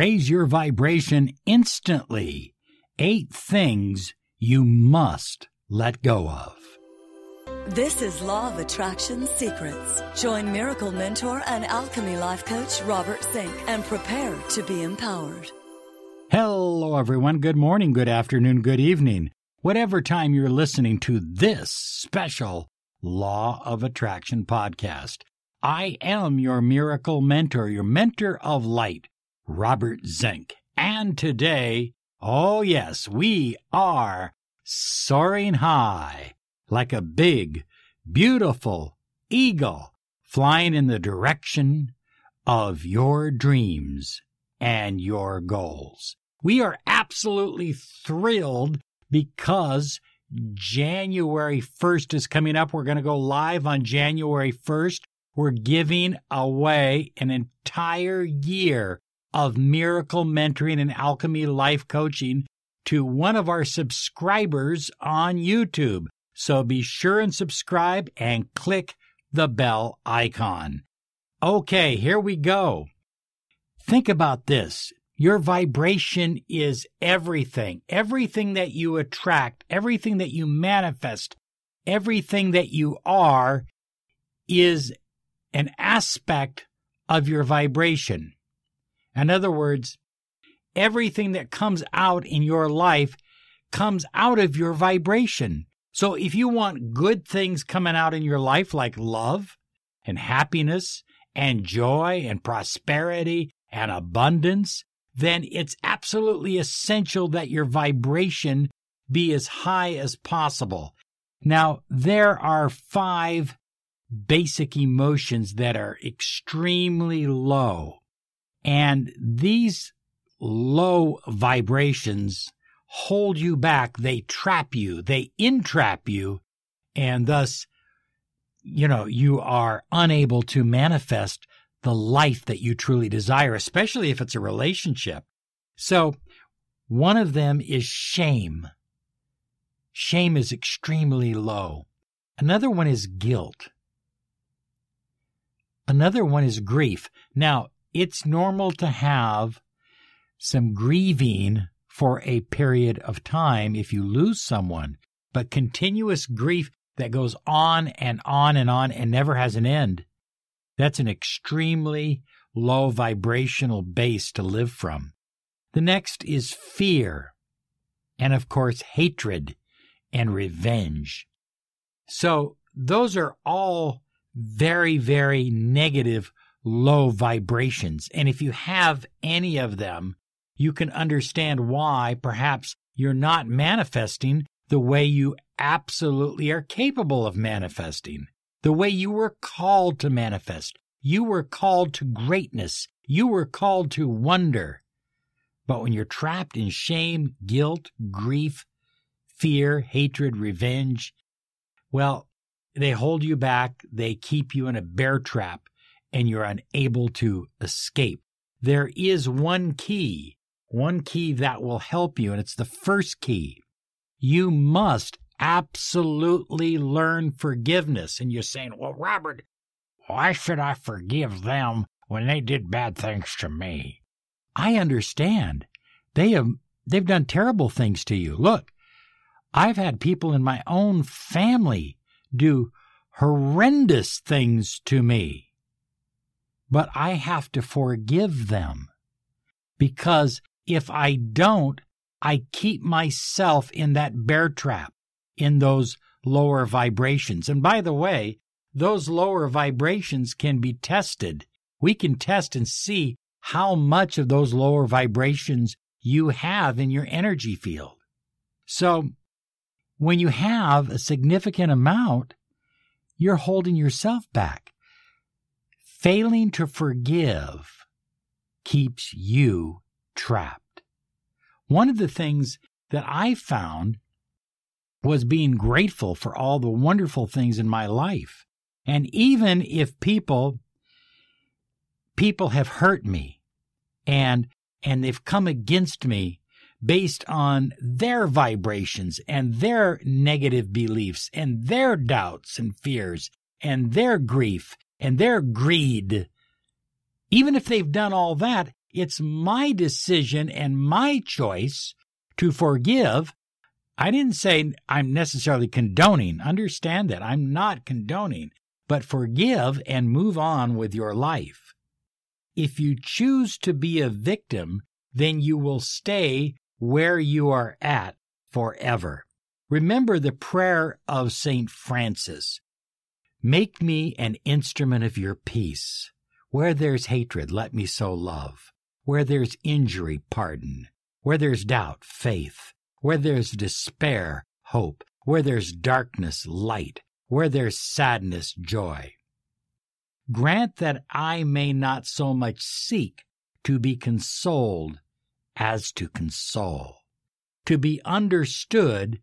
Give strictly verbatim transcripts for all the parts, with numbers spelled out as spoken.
Raise your vibration instantly. Eight things you must let go of. This is Law of Attraction Secrets. Join Miracle Mentor and Alchemy Life Coach Robert Zink and prepare to be empowered. Hello, everyone. Good morning, good afternoon, good evening. Whatever time you're listening to this special Law of Attraction podcast, I am your Miracle Mentor, your Mentor of Light, Robert Zink. And today, oh yes, we are soaring high like a big, beautiful eagle flying in the direction of your dreams and your goals. We are absolutely thrilled because January first is coming up. We're going to go live on January first. We're giving away an entire year of miracle mentoring and alchemy life coaching to one of our subscribers on YouTube. So be sure and subscribe and click the bell icon. Okay, here we go. Think about this. Your vibration is everything. Everything that you attract, everything that you manifest, everything that you are is an aspect of your vibration. In other words, everything that comes out in your life comes out of your vibration. So if you want good things coming out in your life, like love and happiness and joy and prosperity and abundance, then it's absolutely essential that your vibration be as high as possible. Now, there are five basic emotions that are extremely low, and these low vibrations hold you back. They trap you. They entrap you, and thus, you know, you are unable to manifest the life that you truly desire, especially if it's a relationship. So one of them is shame. Shame is extremely low. Another one is guilt. Another one is grief. Now, it's normal to have some grieving for a period of time if you lose someone, but continuous grief that goes on and on and on and never has an end, that's an extremely low vibrational base to live from. The next is fear, and of course, hatred and revenge. So those are all very, very negative, low vibrations. And if you have any of them, you can understand why perhaps you're not manifesting the way you absolutely are capable of manifesting, the way you were called to manifest. You were called to greatness. You were called to wonder. But when you're trapped in shame, guilt, grief, fear, hatred, revenge, well, they hold you back. They keep you in a bear trap, and you're unable to escape. There is one key, one key that will help you, and it's the first key. You must absolutely learn forgiveness. And you're saying, well, Robert, why should I forgive them when they did bad things to me? I understand. They have, they've done terrible things to you. Look, I've had people in my own family do horrendous things to me. But I have to forgive them, because if I don't, I keep myself in that bear trap, in those lower vibrations. And by the way, those lower vibrations can be tested. We can test and see how much of those lower vibrations you have in your energy field. So when you have a significant amount, you're holding yourself back. Failing to forgive keeps you trapped. One of the things that I found was being grateful for all the wonderful things in my life. And even if people people have hurt me and and they've come against me based on their vibrations and their negative beliefs and their doubts and fears and their grief and their greed, even if they've done all that, It's my decision and my choice to forgive. I didn't say I'm necessarily condoning. Understand that. I'm not condoning. But forgive and move on with your life. If you choose to be a victim, then you will stay where you are at forever. Remember the prayer of Saint Francis. Make me an instrument of your peace. Where there's hatred, let me sow love. Where there's injury, pardon. Where there's doubt, faith. Where there's despair, hope. Where there's darkness, light. Where there's sadness, joy. Grant that I may not so much seek to be consoled as to console, to be understood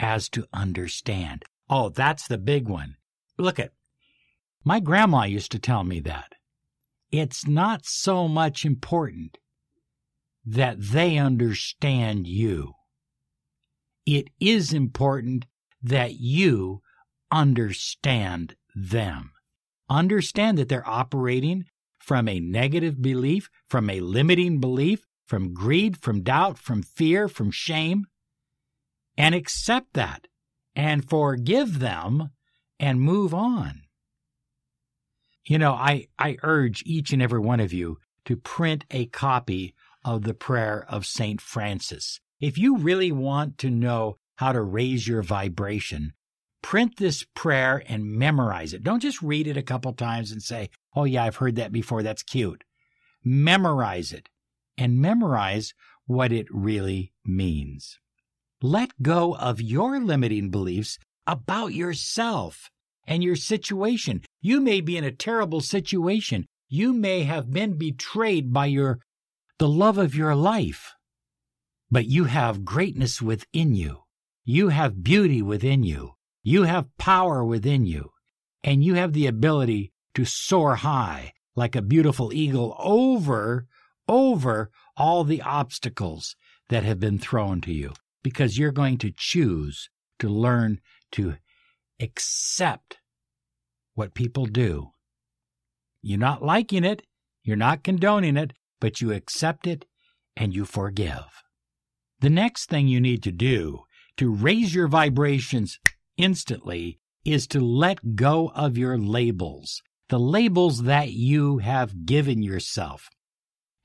as to understand. Oh, that's the big one. Look at, my grandma used to tell me that. It's not so much important that they understand you. It is important that you understand them. Understand that they're operating from a negative belief, from a limiting belief, from greed, from doubt, from fear, from shame, and accept that and forgive them and move on. You know, I, I urge each and every one of you to print a copy of the prayer of Saint Francis. If you really want to know how to raise your vibration, print this prayer and memorize it. Don't just read it a couple times and say, oh yeah, I've heard that before, that's cute. Memorize it and memorize what it really means. Let go of your limiting beliefs about yourself and your situation. You may be in a terrible situation. You may have been betrayed by your the love of your life, but you have greatness within you. You have beauty within you. You have power within you, and you have the ability to soar high like a beautiful eagle over, over all the obstacles that have been thrown to you, because you're going to choose to learn to accept what people do. You're not liking it, you're not condoning it, but you accept it and you forgive. The next thing you need to do to raise your vibrations instantly is to let go of your labels, the labels that you have given yourself.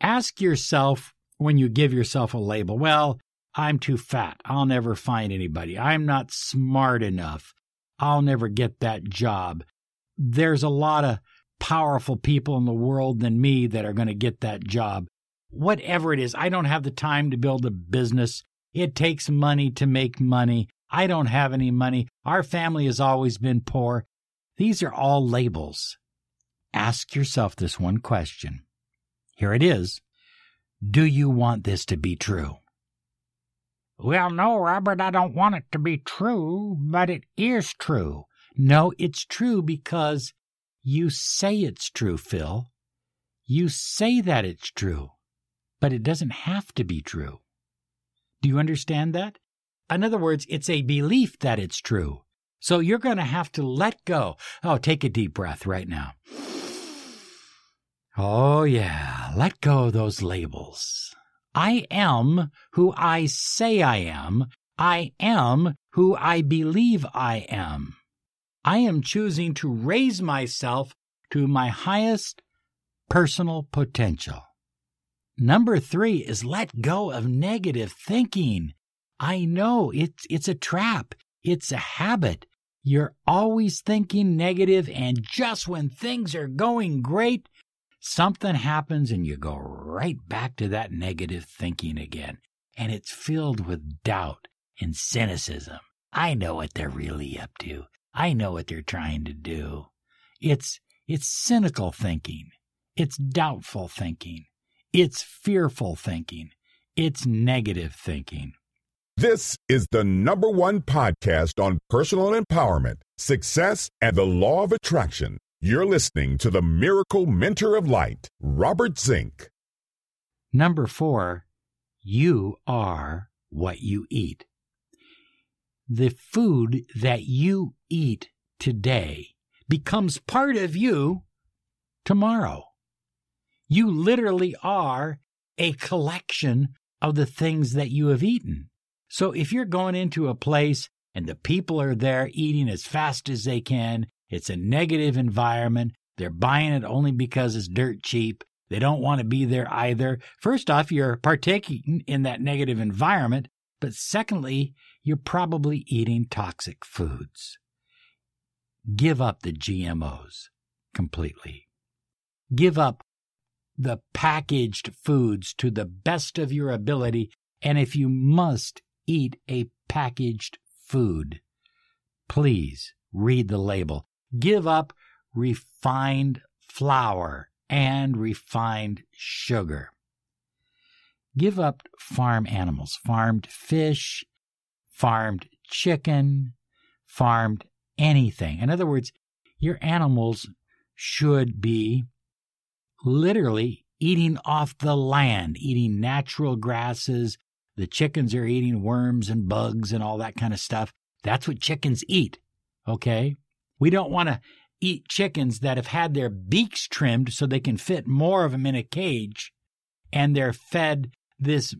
Ask yourself when you give yourself a label, well, I'm too fat. I'll never find anybody. I'm not smart enough. I'll never get that job. There's a lot of powerful people in the world than me that are going to get that job. Whatever it is, I don't have the time to build a business. It takes money to make money. I don't have any money. Our family has always been poor. These are all labels. Ask yourself this one question. Here it is. Do you want this to be true? Well, no, Robert, I don't want it to be true, but it is true. No, it's true because you say it's true, Phil. You say that it's true, but it doesn't have to be true. Do you understand that? In other words, it's a belief that it's true. So you're going to have to let go. Oh, take a deep breath right now. Oh, yeah. Let go of those labels. I am who I say I am. I am who I believe I am. I am choosing to raise myself to my highest personal potential. Number three is let go of negative thinking. I know it's it's a trap. It's a habit. You're always thinking negative, and just when things are going great, something happens and you go right back to that negative thinking again. And it's filled with doubt and cynicism. I know what they're really up to. I know what they're trying to do. It's it's cynical thinking. It's doubtful thinking. It's fearful thinking. It's negative thinking. This is the number one podcast on personal empowerment, success, and the law of attraction. You're listening to the Miracle Mentor of Light, Robert Zink. Number four, you are what you eat. The food that you eat today becomes part of you tomorrow. You literally are a collection of the things that you have eaten. So if you're going into a place and the people are there eating as fast as they can, it's a negative environment, they're buying it only because it's dirt cheap, they don't want to be there either. First off, you're partaking in that negative environment, but secondly, you're probably eating toxic foods. Give up the G M Os completely. Give up the packaged foods to the best of your ability, and if you must eat a packaged food, please read the label. Give up refined flour and refined sugar. Give up farm animals, farmed fish, farmed chicken, farmed anything. In other words, your animals should be literally eating off the land, eating natural grasses. The chickens are eating worms and bugs and all that kind of stuff. That's what chickens eat, okay? We don't want to eat chickens that have had their beaks trimmed so they can fit more of them in a cage, and they're fed this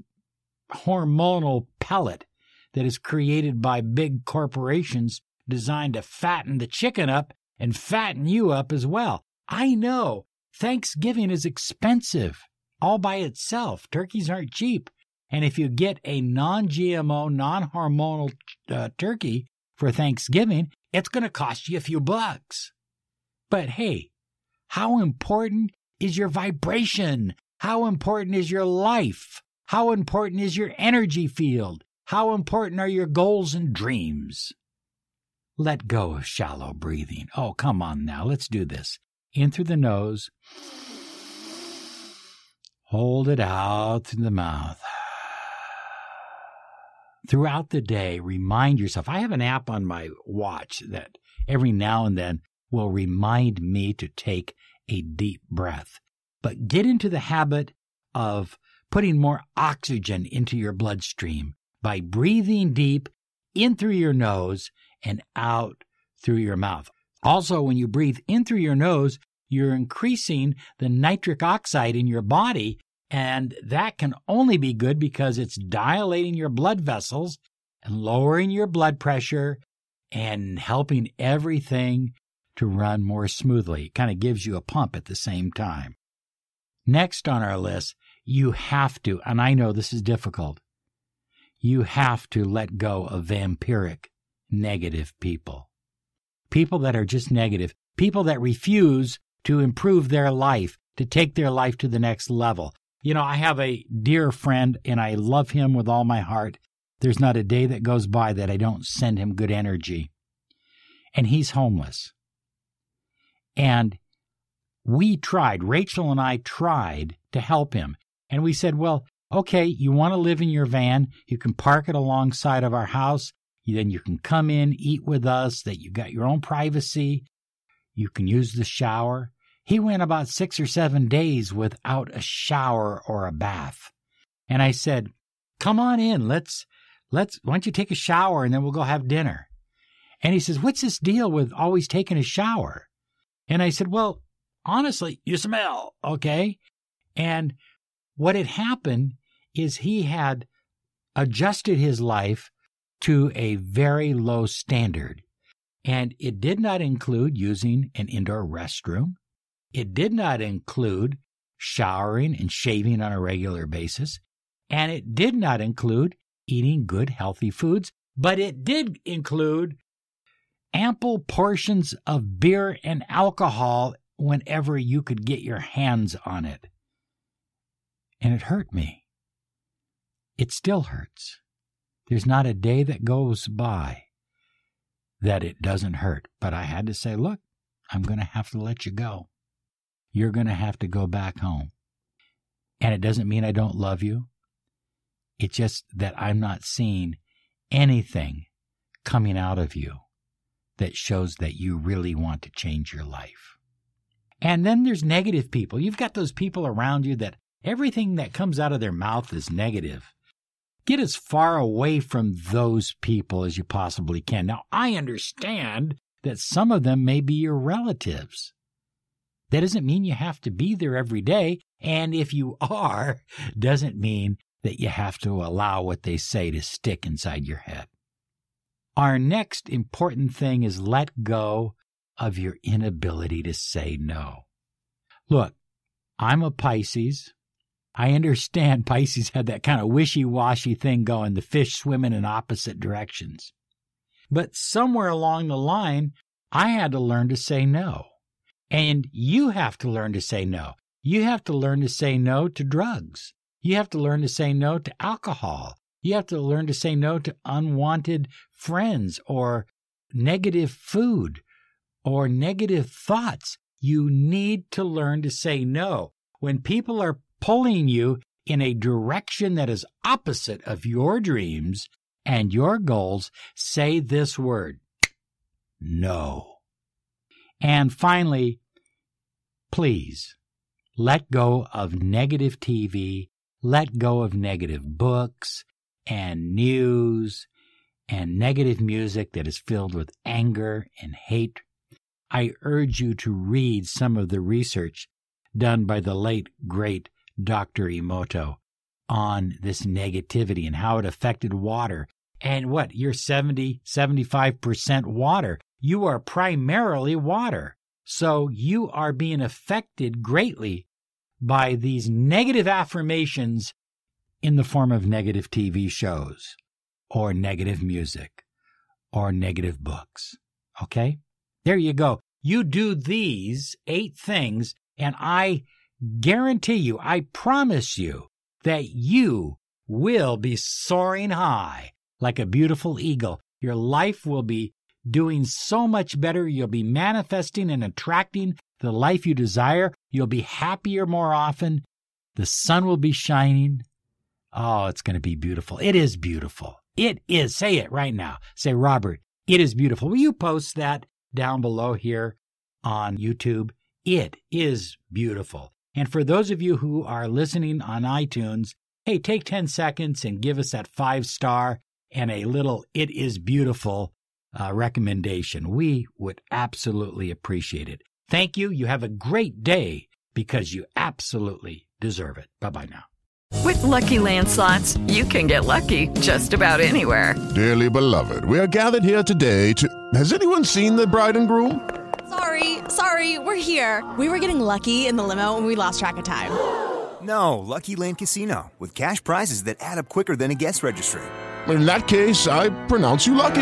hormonal pellet that is created by big corporations designed to fatten the chicken up and fatten you up as well. I know. Thanksgiving is expensive all by itself. Turkeys aren't cheap. And if you get a non-G M O, non-hormonal uh, turkey for Thanksgiving, it's going to cost you a few bucks. But hey, how important is your vibration? How important is your life? How important is your energy field? How important are your goals and dreams? Let go of shallow breathing. Oh, come on now. Let's do this. In through the nose. Hold it out through the mouth. Throughout the day, remind yourself. I have an app on my watch that every now and then will remind me to take a deep breath. But get into the habit of putting more oxygen into your bloodstream by breathing deep in through your nose and out through your mouth. Also, when you breathe in through your nose, you're increasing the nitric oxide in your body, and that can only be good because it's dilating your blood vessels and lowering your blood pressure and helping everything to run more smoothly. It kind of gives you a pump at the same time. Next on our list, you have to, and I know this is difficult, you have to let go of vampiric, negative people. People that are just negative, people that refuse to improve their life, to take their life to the next level. You know, I have a dear friend, and I love him with all my heart. There's not a day that goes by that I don't send him good energy. And he's homeless. And we tried, Rachel and I tried to help him. And we said, well, okay, you want to live in your van, you can park it alongside of our house. Then you can come in, eat with us, that you got your own privacy. You can use the shower. He went about six or seven days without a shower or a bath. And I said, come on in, let's, let's, why don't you take a shower and then we'll go have dinner. And he says, what's this deal with always taking a shower? And I said, well, honestly, you smell, okay? And what had happened is he had adjusted his life to a very low standard, and it did not include using an indoor restroom. It did not include showering and shaving on a regular basis, and it did not include eating good, healthy foods, but it did include ample portions of beer and alcohol whenever you could get your hands on it. And it hurt me. It still hurts. There's not a day that goes by that it doesn't hurt. But I had to say, look, I'm going to have to let you go. You're going to have to go back home. And it doesn't mean I don't love you. It's just that I'm not seeing anything coming out of you that shows that you really want to change your life. And then there's negative people. You've got those people around you that everything that comes out of their mouth is negative. Get as far away from those people as you possibly can. Now, I understand that some of them may be your relatives. That doesn't mean you have to be there every day, And if you are, doesn't mean that you have to allow what they say to stick inside your head. Our next important thing is let go of your inability to say no. Look, I'm a Pisces. I understand Pisces had that kind of wishy-washy thing going, the fish swimming in opposite directions. But somewhere along the line, I had to learn to say no. And you have to learn to say no. You have to learn to say no to drugs. You have to learn to say no to alcohol. You have to learn to say no to unwanted friends or negative food or negative thoughts. You need to learn to say no. When people are pulling you in a direction that is opposite of your dreams and your goals, say this word, no. And finally, please let go of negative T V, let go of negative books and news and negative music that is filled with anger and hate. I urge you to read some of the research done by the late, great Doctor Emoto on this negativity and how it affected water. And what, you're seventy, seventy-five percent water. You are primarily water. So you are being affected greatly by these negative affirmations in the form of negative T V shows or negative music or negative books. Okay? There you go. You do these eight things, and I guarantee you, I promise you, that you will be soaring high like a beautiful eagle. Your life will be doing so much better. You'll be manifesting and attracting the life you desire. You'll be happier more often. The sun will be shining. Oh, it's going to be beautiful. It is beautiful. It is. Say it right now. Say, Robert, it is beautiful. Will you post that down below here on YouTube? It is beautiful. And for those of you who are listening on iTunes, hey, take ten seconds and give us that five-star and a little It Is Beautiful uh, recommendation. We would absolutely appreciate it. Thank you. You have a great day because you absolutely deserve it. Bye-bye now. With Lucky Land Slots, you can get lucky just about anywhere. Dearly beloved, we are gathered here today to... Has anyone seen the bride and groom? Sorry, sorry, we're here. We were getting lucky in the limo and we lost track of time. No, Lucky Land Casino, with cash prizes that add up quicker than a guest registry. In that case, I pronounce you lucky.